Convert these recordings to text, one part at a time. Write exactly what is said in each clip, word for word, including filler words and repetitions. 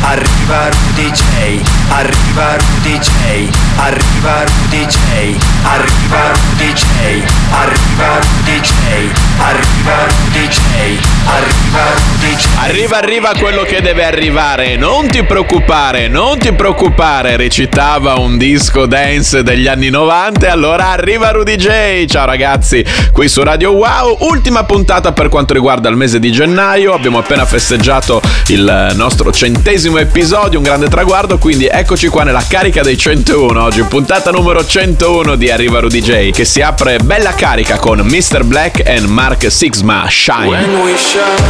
Arriva Rudeejay. Arriva Rudeejay. Arriva Rudeejay. Arriva Rudeejay. Arriva Rudeejay. Arriva Rudeejay. Arriva Rudeejay. Arriva, arriva quello che deve arrivare. Non ti preoccupare, non ti preoccupare. Recitava un disco dance degli anni novanta. Allora arriva Rudeejay. Ciao ragazzi, qui su Radio Wow, ultima puntata per quanto riguarda il mese di gennaio. Abbiamo appena festeggiato il nostro centesimo episodio, un grande traguardo, quindi eccoci qua nella carica dei centouno oggi, puntata numero centouno di Arriva Rudeejay, che si apre bella carica con mister Black e Mark Sixma, Shine. When we shine,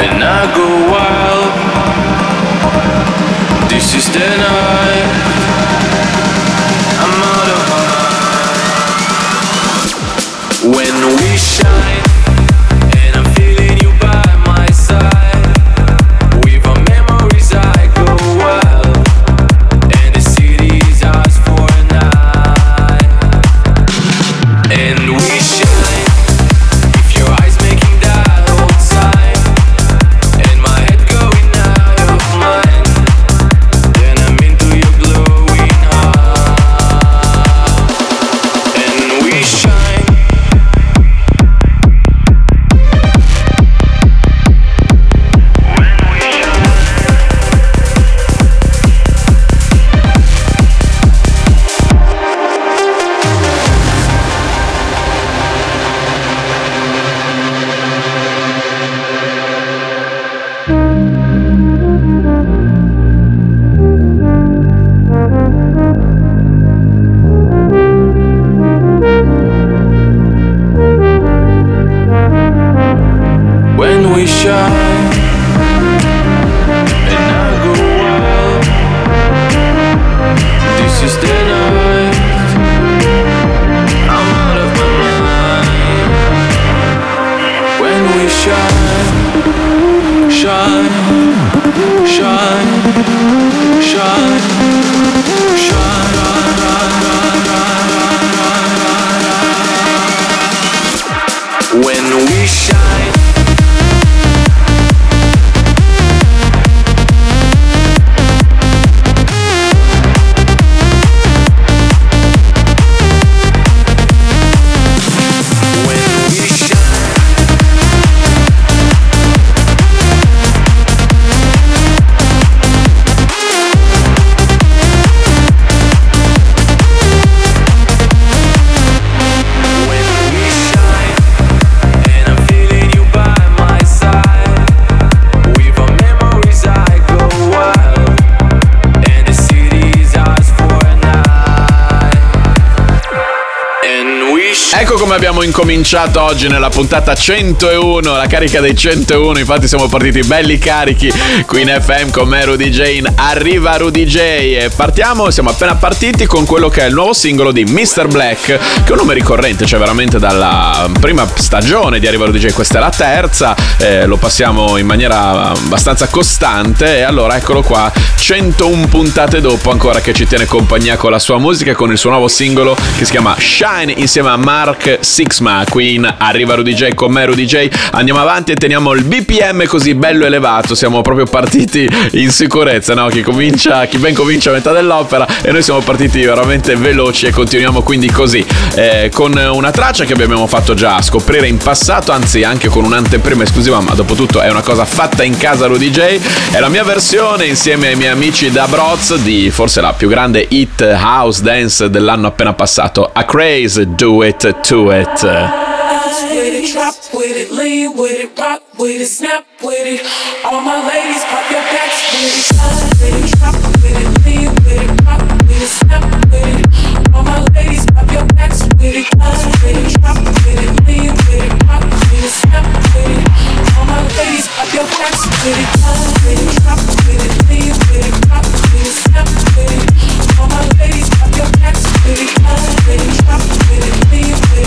and I go wild, this is the night. When we shine. Abbiamo incominciato oggi nella puntata centouno, la carica dei centouno, infatti siamo partiti belli carichi qui in F M con me Rudeejay in Arriva Rudeejay e partiamo, siamo appena partiti con quello che è il nuovo singolo di mister Black, che è un nome ricorrente, cioè veramente dalla prima stagione di Arriva Rudeejay, questa è la terza, eh, lo passiamo in maniera abbastanza costante e allora eccolo qua, centouno puntate dopo ancora che ci tiene compagnia con la sua musica e con il suo nuovo singolo che si chiama Shine insieme a Mark Sixma, qui in Arriva Rudeejay con me Rudeejay. Andiamo avanti e teniamo il B P M così bello elevato, siamo proprio partiti in sicurezza, no? Chi comincia, chi ben comincia a metà dell'opera, e noi siamo partiti veramente veloci e continuiamo quindi così, eh, con una traccia che abbiamo fatto già scoprire in passato, anzi anche con un'anteprima esclusiva, ma dopo tutto è una cosa fatta in casa Rudeejay, è la mia versione insieme ai miei amici Da Brozz di forse la più grande hit house dance dell'anno appena passato, a Craze, Do It To It. With it, drop with it, lean with it, rock with it, snap with it. All my ladies, pop your backs with it. With it, drop with it, lean with it, rock with it, snap with it. All my ladies, pop your backs with it. With it, drop with it, lean with it, rock with it, snap with it. All my ladies, pop your backs with it. With it, drop with it, lean with it, rock with it, snap with it. All my ladies, pop your backs with it. With it, drop with it, lean with it.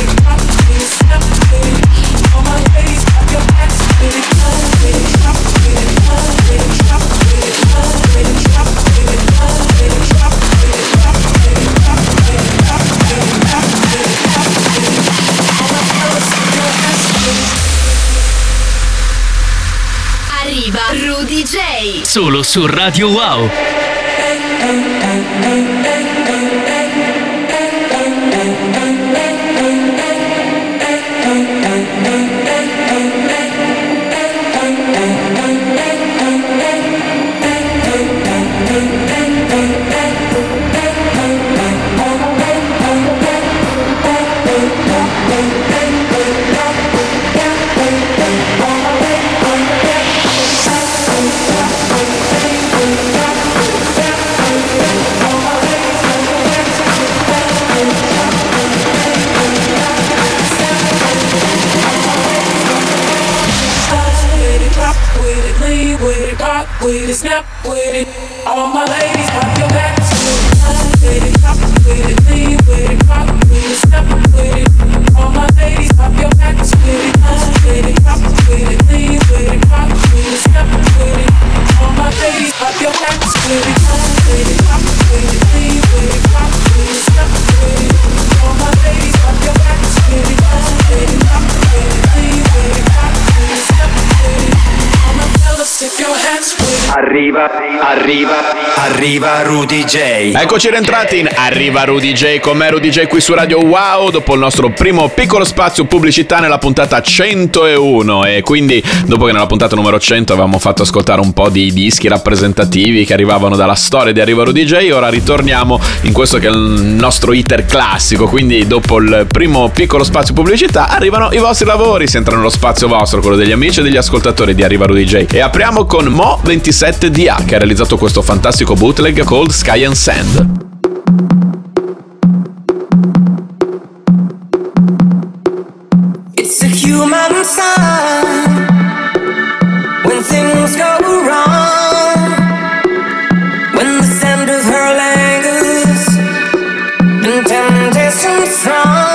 All my ladies, pop your backs with it, with it, drop with it, with it, drop with it, with it, drop with it, with it, drop with it, drop with it. solo su Radio Wow. With it, snap with it, all my ladies pop your back to it. Pop with it, pop with it, lean with it, pop with it, snap with it, all my ladies pop your back to it. Pop with it, pop with it, lean with it, pop with it, snap with it, all my ladies pop your back to it. Pop with it, pop with it, lean with it, pop with it, snap with it, all my ladies pop your back to it. Pop with it, pop with it, lean with it, pop with it, snap with it. Arriva, arriva, arriva Rudeejay. Eccoci rientrati in Arriva Rudeejay con me Rudeejay qui su Radio Wow. Dopo il nostro primo piccolo spazio pubblicità nella puntata centouno. E quindi dopo che nella puntata numero cento avevamo fatto ascoltare un po' di dischi rappresentativi che arrivavano dalla storia di Arriva Rudeejay, ora ritorniamo in questo che è il nostro iter classico. Quindi dopo il primo piccolo spazio pubblicità arrivano i vostri lavori. Si entra nello spazio vostro, quello degli amici e degli ascoltatori di Arriva Rudeejay. E apriamo con Mo ventisette D A che ha realizzato questo fantastico bootleg Cold Sky and Sand. It's a human sign when things go wrong, when the sound of her languors and temptation strong.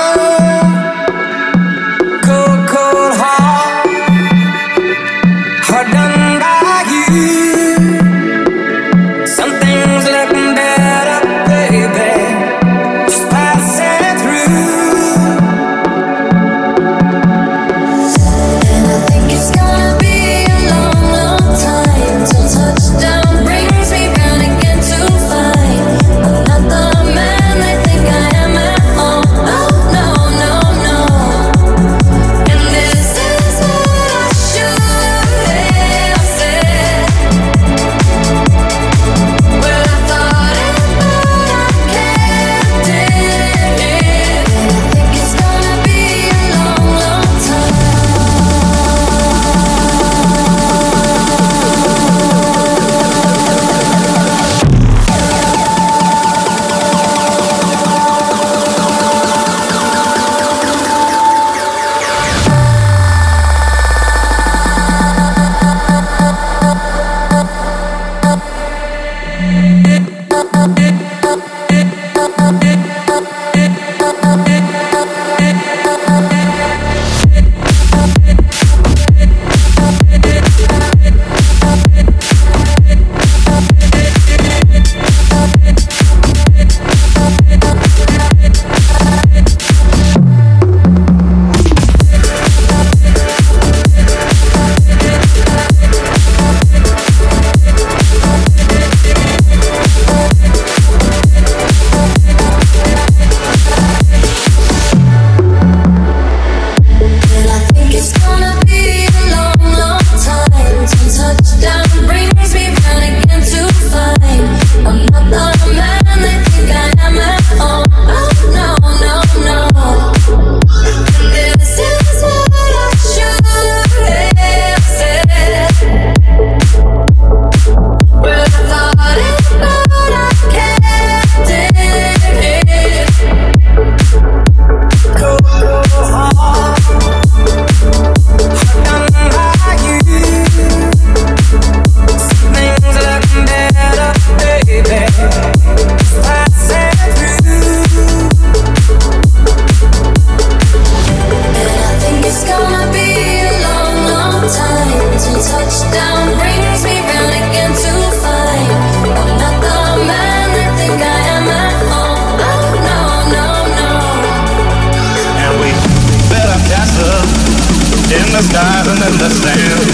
In the skies and in the sand.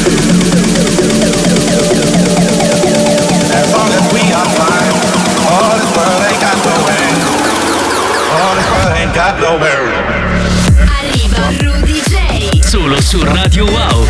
Arriva Rudeejay solo su Radio Wow.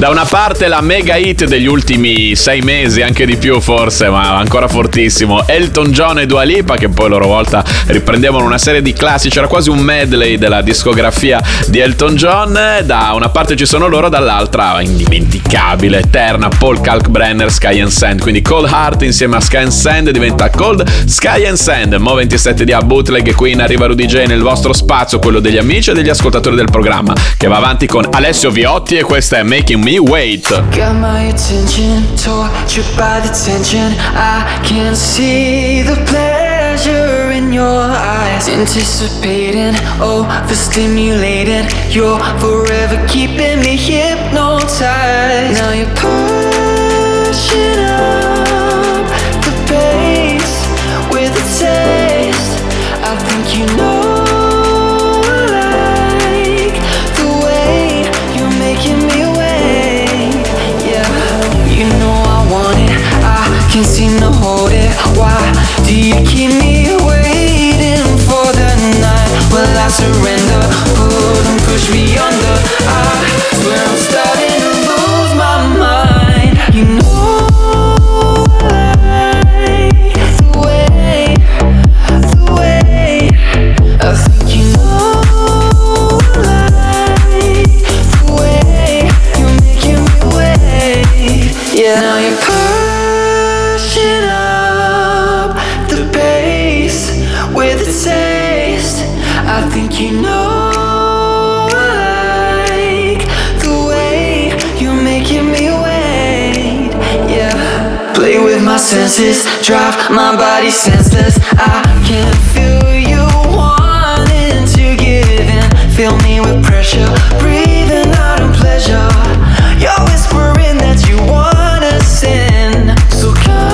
Da una parte la mega hit degli ultimi sei mesi, anche di più forse, ma ancora fortissimo, Elton John e Dua Lipa, che poi a loro volta riprendevano una serie di classici, era quasi un medley della discografia di Elton John. Da una parte ci sono loro, dall'altra indimenticabile, eterna, Paul Kalkbrenner, Sky and Sand. Quindi Cold Heart insieme a Sky and Sand diventa Cold Sky and Sand. Mo ventisette D A Bootleg, qui in Arriva Rudeejay nel vostro spazio, quello degli amici e degli ascoltatori del programma, che va avanti con Alessio Viotti, e questa è Making Me Wait. Got my attention, tortured by the tension. I can see the pleasure in your eyes. Anticipating, overstimulated. You're forever keeping me hypnotized. Now you're pushing up the pace with a taste. I think you know. Can't seem to hold it. Why do you keep me waiting for the night? Will I surrender? Pull and push me under. I swear I'm starting to lose my mind. You know I like the way, the way. I think you know I like the way you're making me wait. Yeah, now you're perfect. I think you know I like the way you're making me wait, yeah. Play with my senses, drive my body senseless. I can feel you wanting to give in. Fill me with pressure, breathing out in pleasure. You're whispering that you wanna sin. So come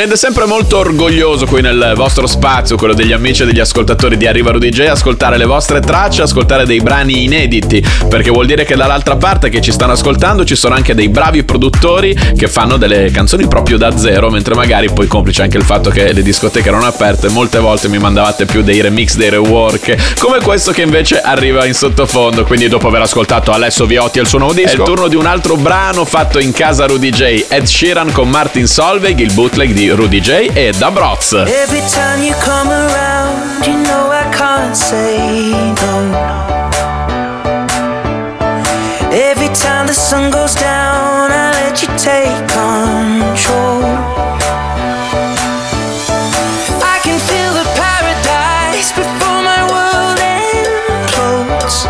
rende sempre molto orgoglioso qui nel vostro spazio, quello degli amici e degli ascoltatori di Arriva Rudeejay, ascoltare le vostre tracce, ascoltare dei brani inediti, perché vuol dire che dall'altra parte che ci stanno ascoltando ci sono anche dei bravi produttori che fanno delle canzoni proprio da zero, mentre magari poi, complice anche il fatto che le discoteche erano aperte, molte volte mi mandavate più dei remix, dei rework, come questo che invece arriva in sottofondo. Quindi dopo aver ascoltato Alessio Viotti e il suo nuovo disco, è il turno di un altro brano fatto in casa Rudeejay, Ed Sheeran con Martin Solveig, il bootleg di Rudeejay e Da Brozz. Every time you come around, you know I can't say no. Every time the sun goes down, I let you take control. I can feel the paradise before my world implodes.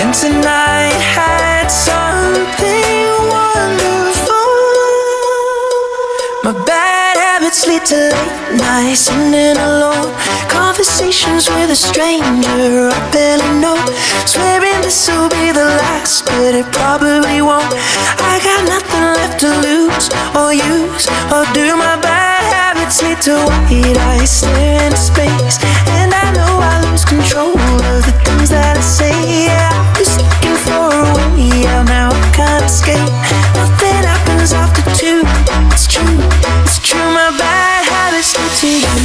And tonight had something wonderful. My bad habits lead to late nights sitting alone. Conversations with a stranger I barely know. Swearing this will be the last, but it probably won't. I got nothing left to lose or use or do. My bad habits lead to white eyes staring into space, and I know I lose control of the things that I say. Yeah, I was looking for a way out, now I can't escape. Nothing happens after two. It's true, it's true, my bad habits lead to you.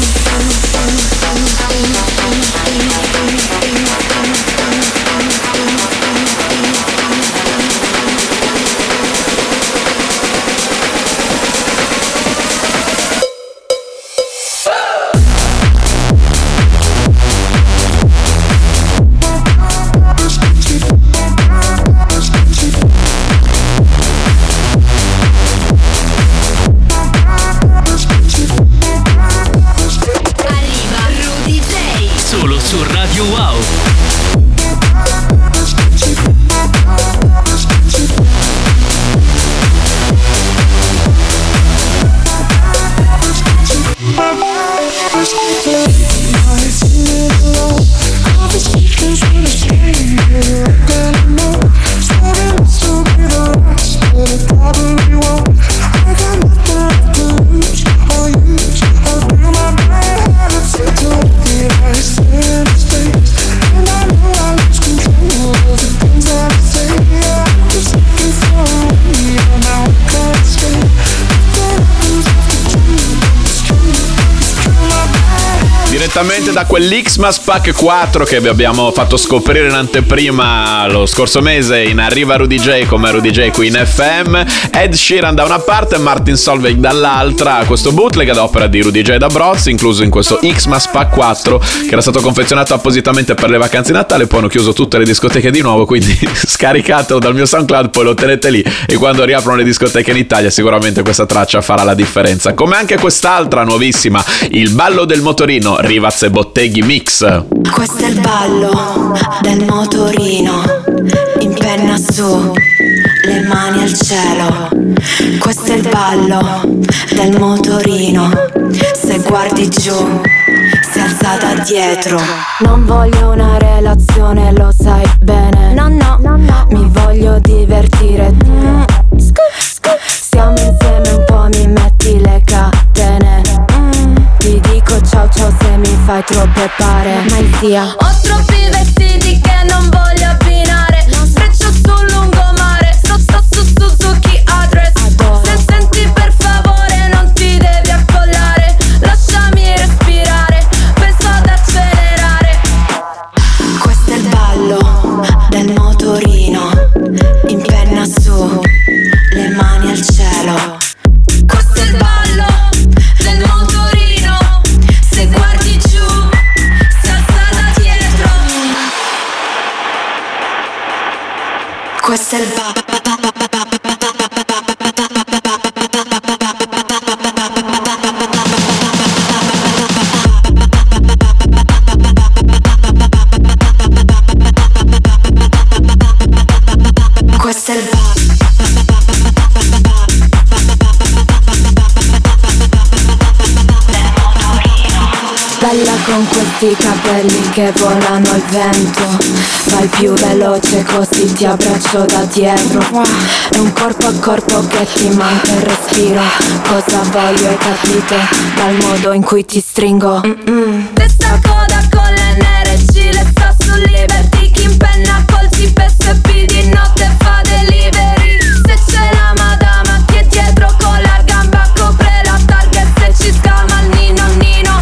direttamente da quell'Xmas Pack quattro che vi abbiamo fatto scoprire in anteprima lo scorso mese in Arriva Rudeejay come Rudeejay qui in F M. Ed Sheeran da una parte e Martin Solveig dall'altra, questo bootleg ad opera di Rudeejay Da Brozz, incluso in questo Xmas Pack quattro che era stato confezionato appositamente per le vacanze di Natale. Poi hanno chiuso tutte le discoteche di nuovo, quindi scaricatelo dal mio SoundCloud, poi lo tenete lì e quando riaprono le discoteche in Italia sicuramente questa traccia farà la differenza, come anche quest'altra nuovissima, Il ballo del motorino, Rivaz e Bottega Mix. Questo è il ballo del motorino, in penna su, le mani al cielo. Questo è il ballo del motorino, se guardi giù si è alzata dietro. Non voglio una relazione, lo sai bene. No, no, no, no. Mi voglio divertire. Mm. Siamo insieme un po', mi metti le catene. Mm. Ti dico ciao ciao se mi fai troppe pare. Mai zia. Ho troppi vestiti che non voglio abbinare. Freccio sul lungomare, sotto su Suzuki Address. Se senti per favore non ti devi accollare. Lasciami respirare, penso ad accelerare. Questo è il ballo del motorino, in penna su, le mani al cielo. Questo è il ballo del motorino, se guardi giù si alza da dietro. Questo è il ballo. Con questi capelli che volano al vento, vai più veloce così ti abbraccio da dietro. È un corpo a corpo che ti manca il respiro. Cosa voglio hai capito dal modo in cui ti stringo. Mm-mm. Testa coda con le nere, giletta su Liberty, chi impenna col T P S P di notte fa delivery. Se c'è la madama che è dietro con la gamba copre la targa e se ci scama il nino nino.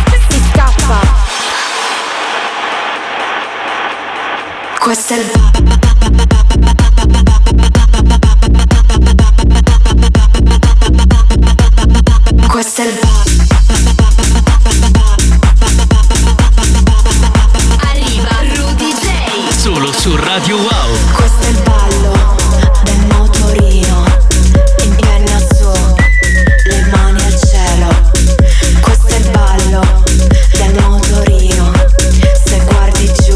Questo è il ba. Questo è il ba. Arriva Rudeejay solo su Radio Wow. Questo è il ballo del motorino, in penna su, le mani al cielo. Questo è il ballo del motorino, se guardi giù.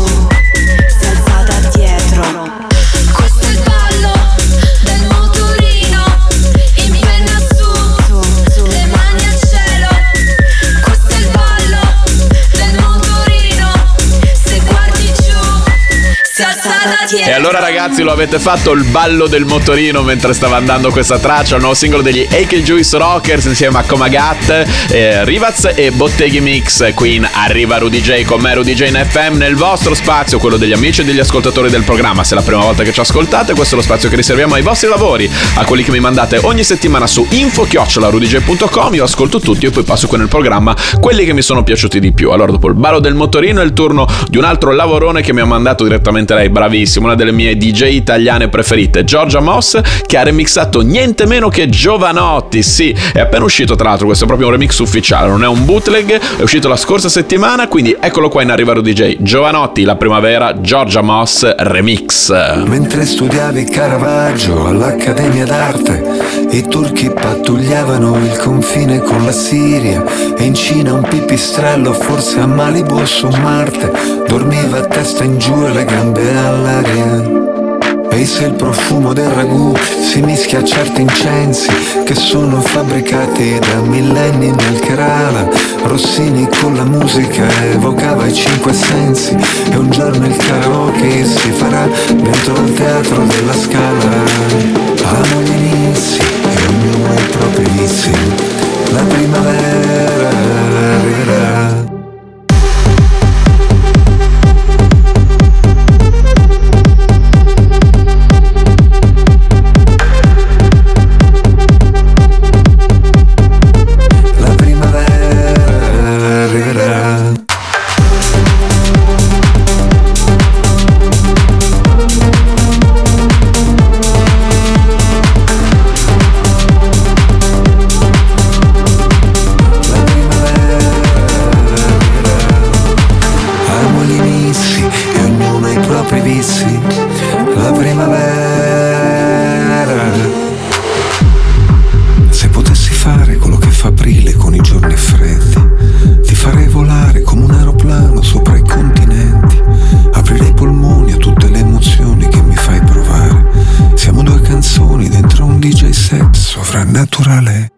E allora ragazzi, lo avete fatto il ballo del motorino mentre stava andando questa traccia, il nuovo singolo degli A K Juice Rockers insieme a Comagat, eh, Rivaz e Bottega Mix qui in Arriva Rudeejay con me Rudeejay in F M, nel vostro spazio, quello degli amici e degli ascoltatori del programma. Se è la prima volta che ci ascoltate, questo è lo spazio che riserviamo ai vostri lavori, a quelli che mi mandate ogni settimana su info chiocciola rudeejay punto com. Io ascolto tutti e poi passo qui nel programma quelli che mi sono piaciuti di più. Allora dopo il ballo del motorino è il turno di un altro lavorone che mi ha mandato direttamente lei, bravissimo, una delle mie D J italiane preferite, Giorgia Moss, che ha remixato niente meno che Jovanotti. Sì, è appena uscito tra l'altro, questo è proprio un remix ufficiale, non è un bootleg, è uscito la scorsa settimana, quindi eccolo qua in Arriva Rudeejay, Jovanotti, La primavera, Giorgia Moss remix. Mentre studiavi Caravaggio all'Accademia d'Arte, i turchi pattugliavano il confine con la Siria, e in Cina un pipistrello, forse a Malibu o su Marte, dormiva a testa in giù e le gambe all'aria. E se il profumo del ragù si mischia a certi incensi che sono fabbricati da millenni nel Kerala, Rossini con la musica evocava i cinque sensi, e un giorno il karaoke si farà dentro al teatro della Scala. Amano gli inizi e ognuno i propri vizi, la primavera arriverà. sexo sovrannaturale.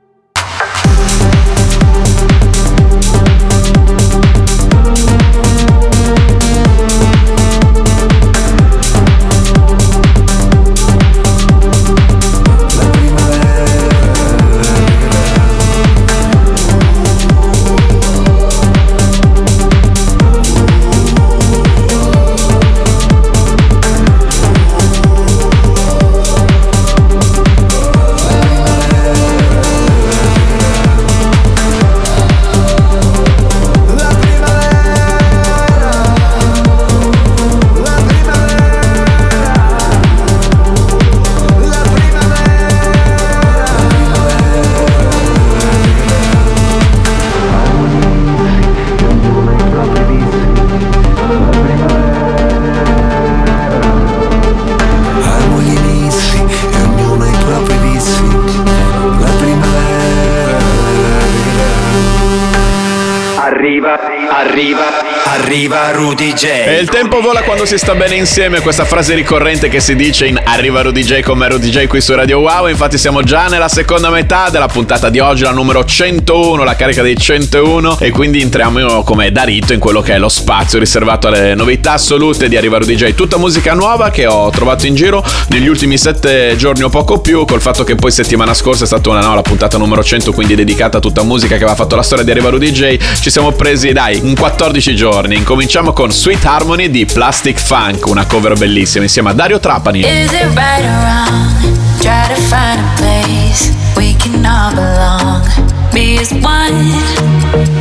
Arriva Rudeejay. E il tempo vola quando si sta bene insieme. Questa frase ricorrente che si dice in Arriva Rudeejay come Rudeejay qui su Radio Wow. Infatti siamo già nella seconda metà della puntata di oggi, la numero centouno, la carica dei centouno. E quindi entriamo come da rito in quello che è lo spazio riservato alle novità assolute di Arriva Rudeejay. Tutta musica nuova che ho trovato in giro negli ultimi sette giorni o poco più. Col fatto che poi settimana scorsa è stata una, no, la puntata numero cento, quindi dedicata a tutta musica che aveva fatto la storia di Arriva Rudeejay. Ci siamo presi dai in quattordici giorni. Cominciamo con Sweet Harmony di Plastic Funk, una cover bellissima insieme a Dario Trapani. Is it right or wrong? Try to find a place we can all belong. Be as one,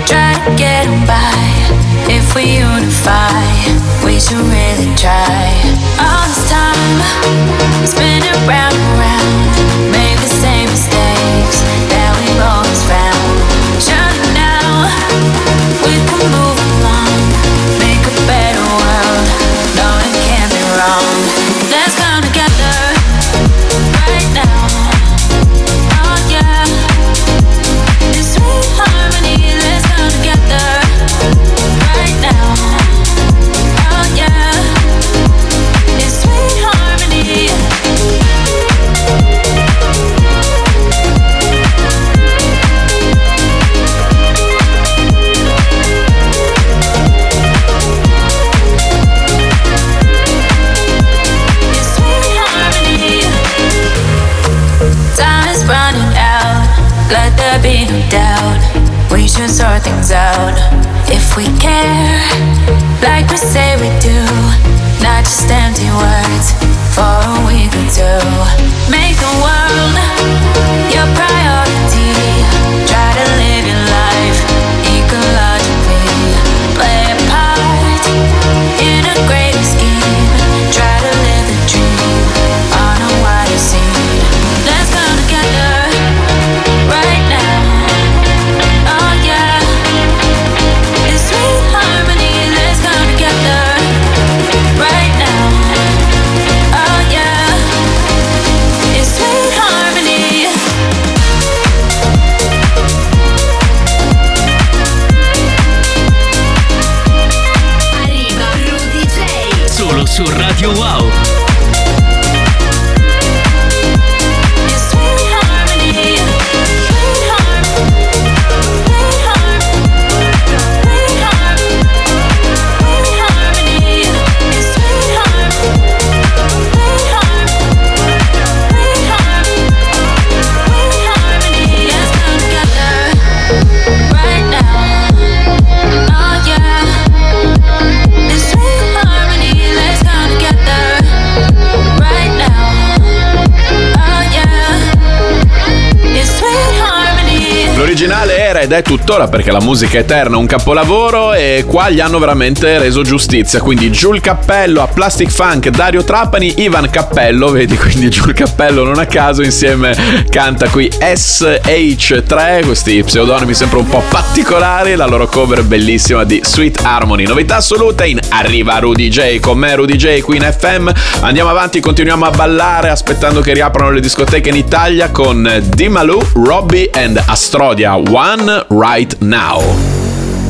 try to get by. If we unify, we should really try. All this time, spinning round and round, make the same mistakes that we've always found. Shut it down, we can move along. Make a better world, no it can't be wrong. Let's come together right now. Oh yeah, it's sweet harmony. Let's come together right now. Oh yeah, it's sweet harmony. Let there be no doubt, we should sort things out. If we care, like we say we do, not just empty words for a week or two. Make the world your priority. Try to live your life ecologically. Play a part in a greater scheme. Try to live the dream on a wider scene. Let's come together. Su Radio Wow. L'originale era ed è tuttora, perché la musica è eterna, un capolavoro, e qua gli hanno veramente reso giustizia. Quindi giù il cappello a Plastic Funk, Dario Trapani, Ivan Cappello, vedi, quindi giù il cappello non a caso, insieme canta qui S H tre, questi pseudonimi sempre un po' particolari, la loro cover bellissima di Sweet Harmony. Novità assoluta in Arriva Rudeejay, con me Rudeejay qui in F M. Andiamo avanti, continuiamo a ballare aspettando che riaprano le discoteche in Italia con Di Malou, Robby and Astrodia. One right now.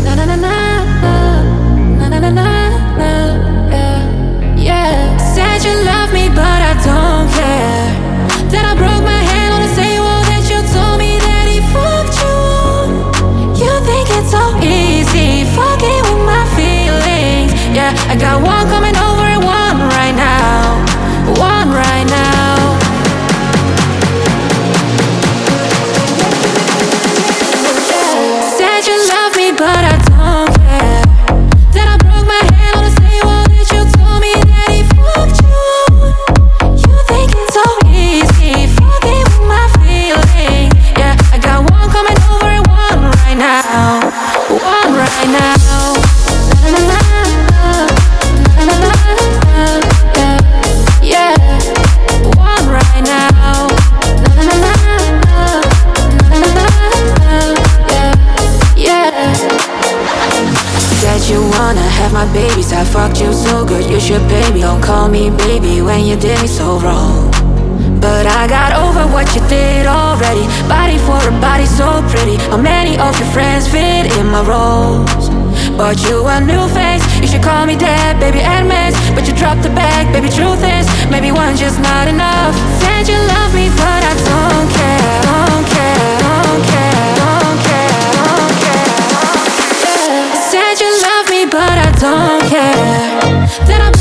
Na, na, na, na, na, na, na, yeah, yeah. Said you love me, but I don't care. Then I broke my hand on the same. Call me baby when you did me so wrong, but I got over what you did already. Body for a body so pretty. How many of your friends fit in my roles? But you a new face. You should call me dad, baby, admits. But you dropped the bag, baby, truth is maybe one's just not enough. Said you love me, but I don't care, don't care, don't care, don't care, don't care, don't care. Said you love me, but I don't care. Then I'm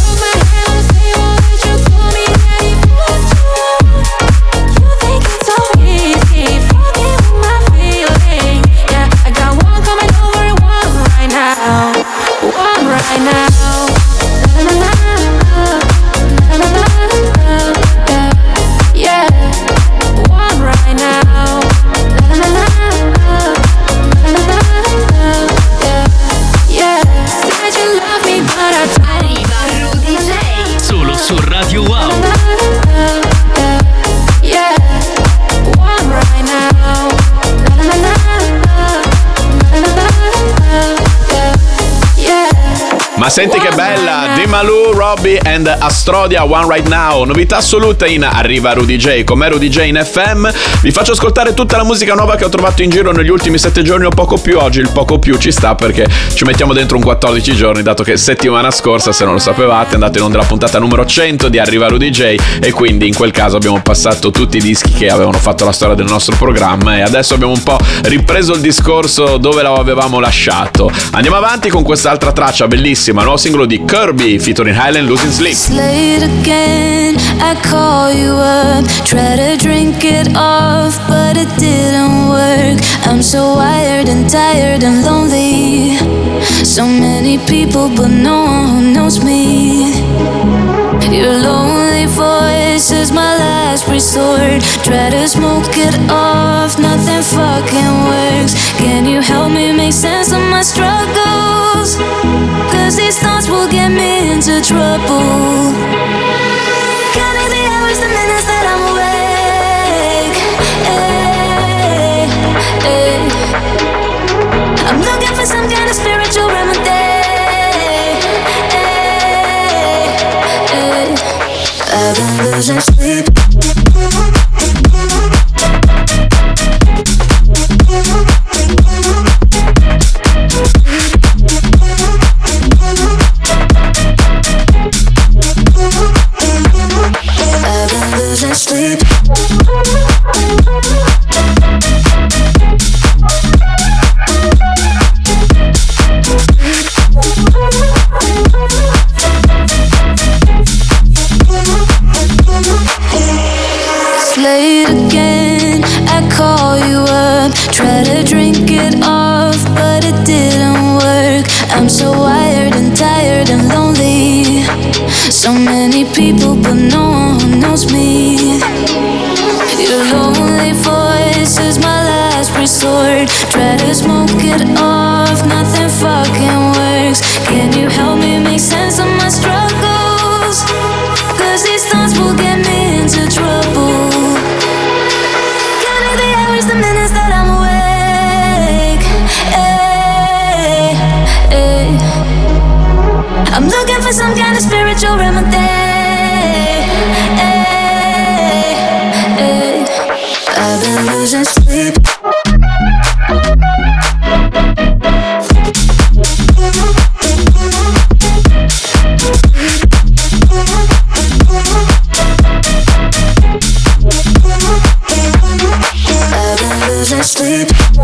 Ma senti che bella, Di Malou, Robby and Astrodia, One Right Now, novità assoluta in Arriva Rudeejay, come Rudeejay in F M. Vi faccio ascoltare tutta la musica nuova che ho trovato in giro negli ultimi sette giorni o poco più. Oggi il poco più ci sta perché ci mettiamo dentro un quattordici giorni, dato che settimana scorsa, se non lo sapevate, andate in onda la puntata numero cento di Arriva Rudeejay e quindi in quel caso abbiamo passato tutti i dischi che avevano fatto la storia del nostro programma e adesso abbiamo un po' ripreso il discorso dove lo avevamo lasciato. Andiamo avanti con quest'altra traccia bellissima, nuovo singolo di Kirby featuring Highland, Losing Sleep. It's late again, I call you up, try to drink it off, but it didn't work. I'm so wired and tired and lonely. So many people, but no one who knows me. Your lonely voice is my last resort. Try to smoke it off, nothing fucking works. Can you help me make sense of my struggles? Cause these thoughts will get me into trouble. Counting the hours, the minutes that I'm awake. Hey, hey. I'm looking for some kind of spiritual remedy. I've been losing sleep. I've been losing sleep. Try to drink it off, but it didn't work. I'm so wired and tired and lonely. So many people, but no one knows me. Your lonely voice is my last resort. Try to smoke it off, nothing fucking works. Can you help me make sense of my struggles? Cause these thoughts will get me into trouble. Counting the hours, the minutes that I'm awake. I'm looking for some kind of spiritual remedy. I've been losing sleep. I've been losing sleep.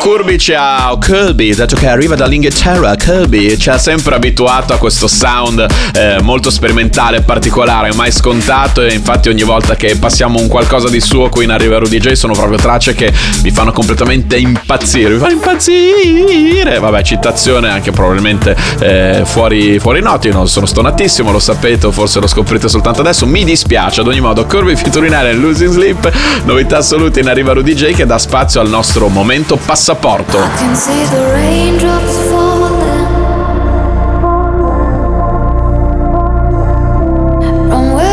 Kirby ci ha, Kirby, dato che arriva dall'Inghilterra, Kirby ci ha sempre abituato a questo sound eh, molto sperimentale, particolare, mai scontato, e infatti ogni volta che passiamo un qualcosa di suo qui in Arriva Rudeejay sono proprio tracce che mi fanno completamente impazzire, mi fanno impazzire, vabbè, citazione anche probabilmente eh, fuori, fuori noti, non sono stonatissimo, lo sapete o forse lo scoprite soltanto adesso, mi dispiace, ad ogni modo Kirby featuring Losing Sleep, novità assoluta in Arriva Rudeejay che dà spazio al nostro momento passaporto. I can see the raindrops falling from where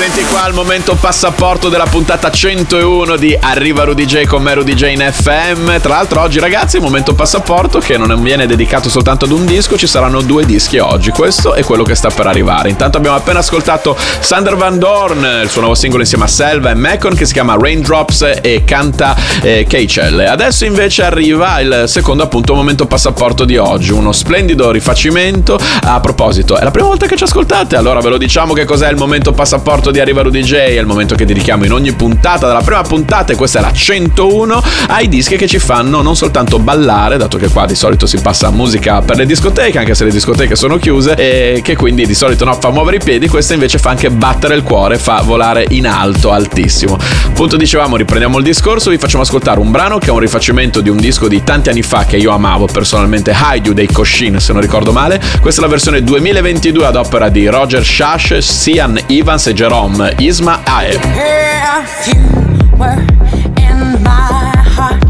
Senti qua il momento passaporto della puntata centouno di Arriva Rudeejay con me Rudeejay in F M. Tra l'altro oggi ragazzi il momento passaporto che non viene dedicato soltanto ad un disco, ci saranno due dischi oggi, questo è quello che sta per arrivare. Intanto abbiamo appena ascoltato Sander Van Dorn, il suo nuovo singolo insieme a Selva e Mekon che si chiama Raindrops e canta eh, Keichel. Adesso invece arriva il secondo appunto momento passaporto di oggi, uno splendido rifacimento. A proposito, è la prima volta che ci ascoltate, allora ve lo diciamo che cos'è il momento passaporto di Arriva Rudeejay, è il momento che dedichiamo in ogni puntata, dalla prima puntata, e questa è la centouno, ai dischi che ci fanno non soltanto ballare, dato che qua di solito si passa musica per le discoteche, anche se le discoteche sono chiuse, e che quindi di solito no, fa muovere i piedi, questa invece fa anche battere il cuore, fa volare in alto, altissimo. Appunto dicevamo, riprendiamo il discorso, vi facciamo ascoltare un brano che è un rifacimento di un disco di tanti anni fa che io amavo personalmente, Hide You dei Coscin, se non ricordo male. Questa è la versione duemilaventidue ad opera di Roger Shash, Sian Evans e Jerome Isma Ae. If you were in my heart,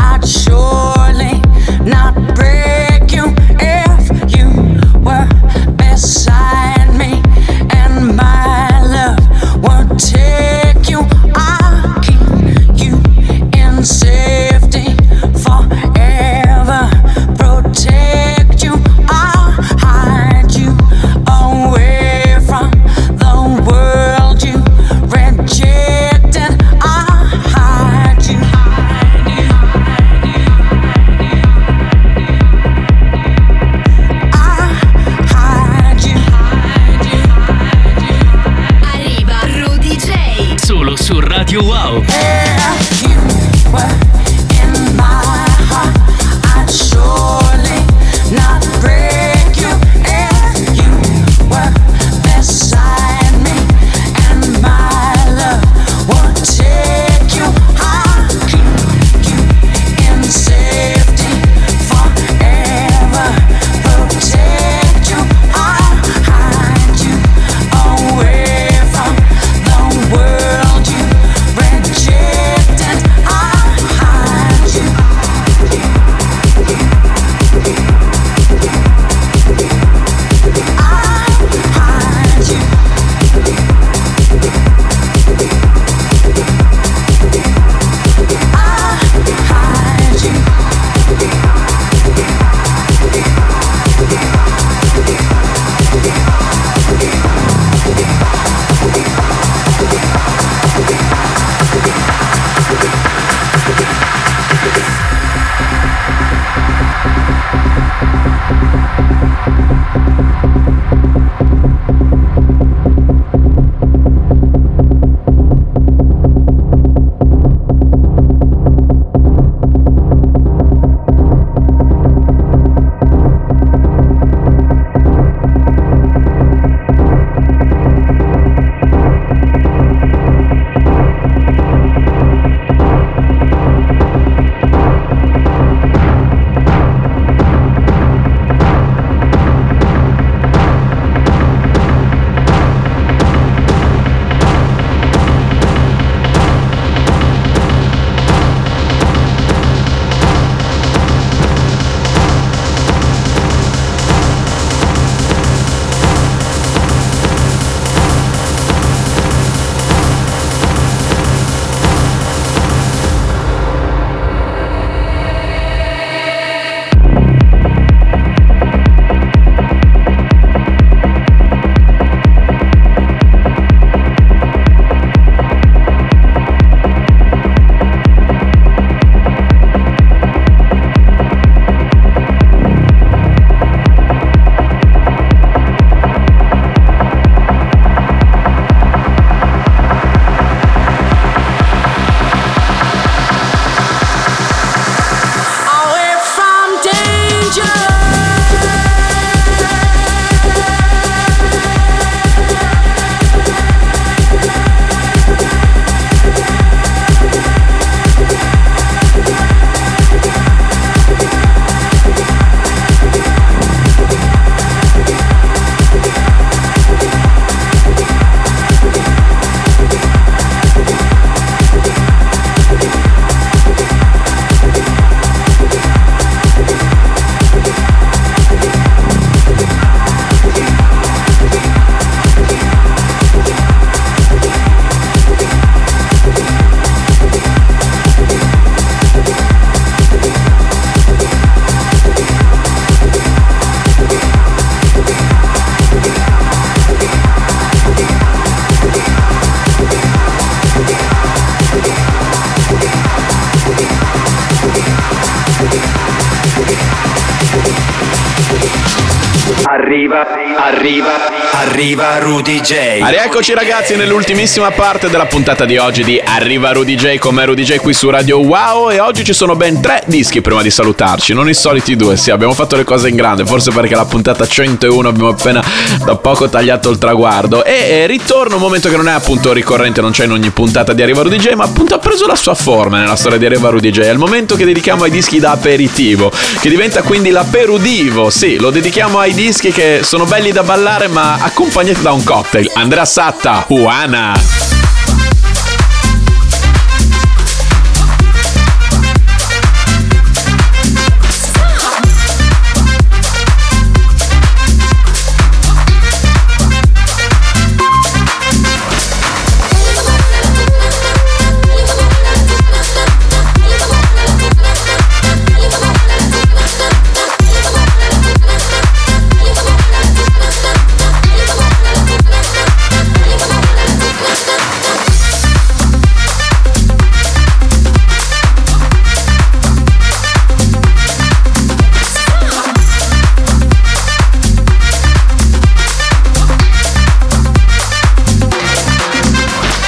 I'd surely not break you. If you were beside me, and my love would take you, I'll keep you in safety forever, protect you, I'll hide you away from the world. Radio Wow. If you were in my heart, I'd surely not break you. If you were beside me, and my love would take you, I'll keep you in safety forever, protect you, I'll hide you away from the world. Yeah. Arriva, arriva, arriva Rudeejay. Allora, eccoci ragazzi nell'ultimissima parte della puntata di oggi di Arriva Rudeejay con me Rudeejay qui su Radio Wow. E oggi ci sono ben tre dischi prima di salutarci, non i soliti due, sì, abbiamo fatto le cose in grande. Forse perché la puntata centouno abbiamo appena da poco tagliato il traguardo. E eh, ritorno un momento che non è appunto ricorrente, non c'è in ogni puntata di Arriva Rudeejay, ma appunto ha preso la sua forma nella storia di Arriva Rudeejay. È il momento che dedichiamo ai dischi da aperitivo, che diventa quindi l'aperudivo, sì, lo dedichiamo ai dischi che sono belli da ballare ma accompagnati da un cocktail. Andrea Satta, Juana.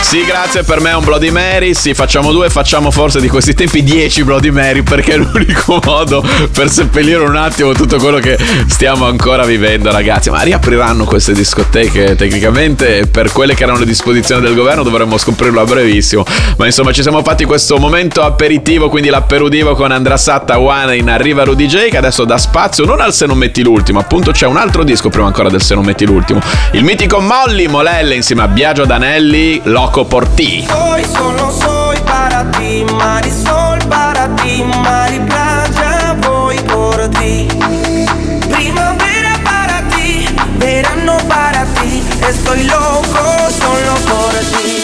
Sì, grazie, per me è un Bloody Mary. Sì, facciamo due, facciamo forse di questi tempi dieci Bloody Mary, perché è l'unico modo per seppellire un attimo tutto quello che stiamo ancora vivendo, ragazzi. Ma riapriranno queste discoteche? Tecnicamente, per quelle che erano a disposizione del governo, dovremmo scoprirlo a brevissimo. Ma insomma, ci siamo fatti questo momento aperitivo, quindi l'aperudivo con Andrea Satta, One in Arriva Rudeejay, che adesso dà spazio non al Se Non Metti L'Ultimo, appunto c'è un altro disco prima ancora del Se Non Metti L'Ultimo, il mitico Molly Molelle insieme a Biagio Danelli, Loco Portino. Hoy solo soy para ti, marisol, para ti, mari playa, voy por ti. Primavera para ti, verano para ti, estoy loco solo por ti.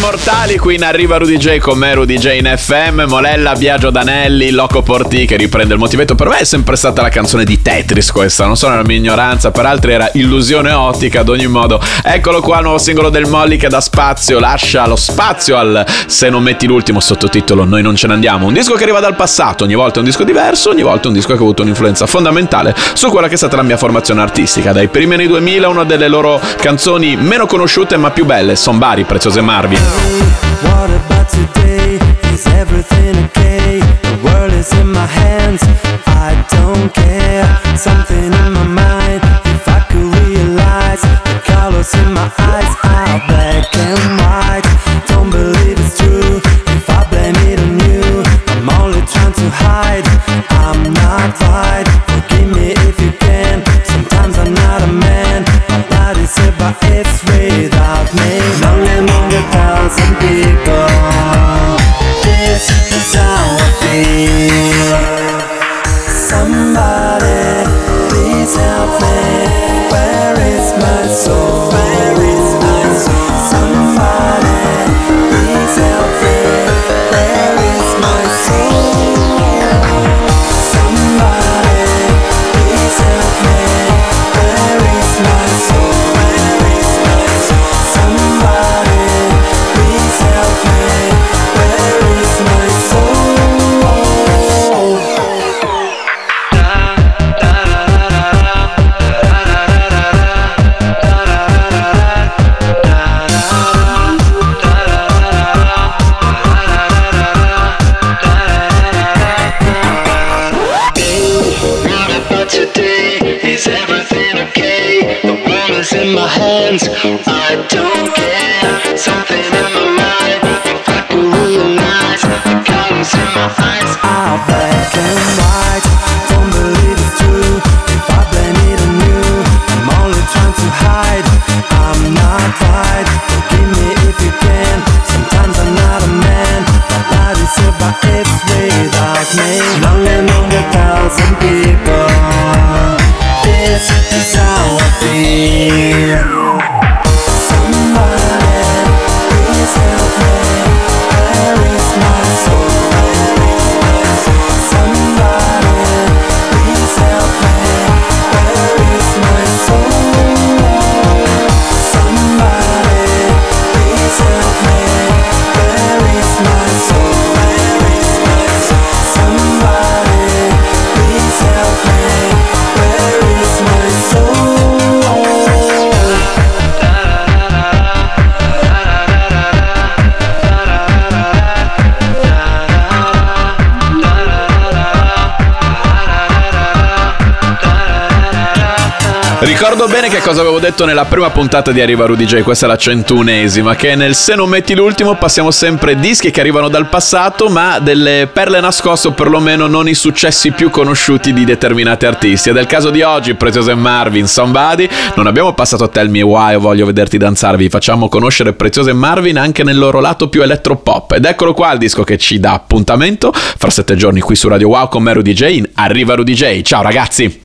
Mortali qui in Arriva Rudeejay con me Rudeejay in F M, Molella, Biagio Danelli, Loco Portì che riprende il motivetto. Per me è sempre stata la canzone di Tetris questa, non so nella mia ignoranza, per altri era illusione ottica. Ad ogni modo, eccolo qua il nuovo singolo del Molly che dà spazio, lascia lo spazio al Se Non Metti L'Ultimo, sottotitolo Noi Non Ce Ne Andiamo. Un disco che arriva dal passato, ogni volta è un disco diverso, ogni volta è un disco che ha avuto un'influenza fondamentale su quella che è stata la mia formazione artistica. Dai primi anni duemila, una delle loro canzoni meno conosciute ma più belle, Somebody, Prezioso Marvin. What about today? Is everything okay? The world is in my hands, I don't care. Something in my mind, if I could realize the colors in my eyes are black and white. Don't believe it's true, if I blame it on you, I'm only trying to hide, I'm not right. Forgive me if you can, sometimes I'm not a man. My body's hit by X-ray without me. Lonely among a thousand people, this is how I feel. Somebody, please help me. Where is my soul? Where is my soul? Somebody, please help me. Where is my soul? Somebody, please help me. Where is my soul? friends. I don't care. Something in my mind, if I can realize the colors in my eyes are black and white. Don't believe it's true. If I blame it on you, I'm only trying to hide. I'm not right. Forgive me if you can. Sometimes I'm not a man. My life is survives without me. Lonely among a thousand people. This is how I feel. Ricordo bene che cosa avevo detto nella prima puntata di Arriva Rudeejay, questa è la centunesima, che nel Se non metti l'ultimo passiamo sempre dischi che arrivano dal passato, ma delle perle nascoste o perlomeno non i successi più conosciuti di determinati artisti. E del caso di oggi, Prezioso Marvin, Somebody, non abbiamo passato Tell Me Why o Voglio Vederti Danzare, vi facciamo conoscere Prezioso Marvin anche nel loro lato più elettropop. Ed eccolo qua il disco che ci dà appuntamento fra sette giorni qui su Radio Wow con me Rudeejay in Arriva Rudeejay. Ciao ragazzi!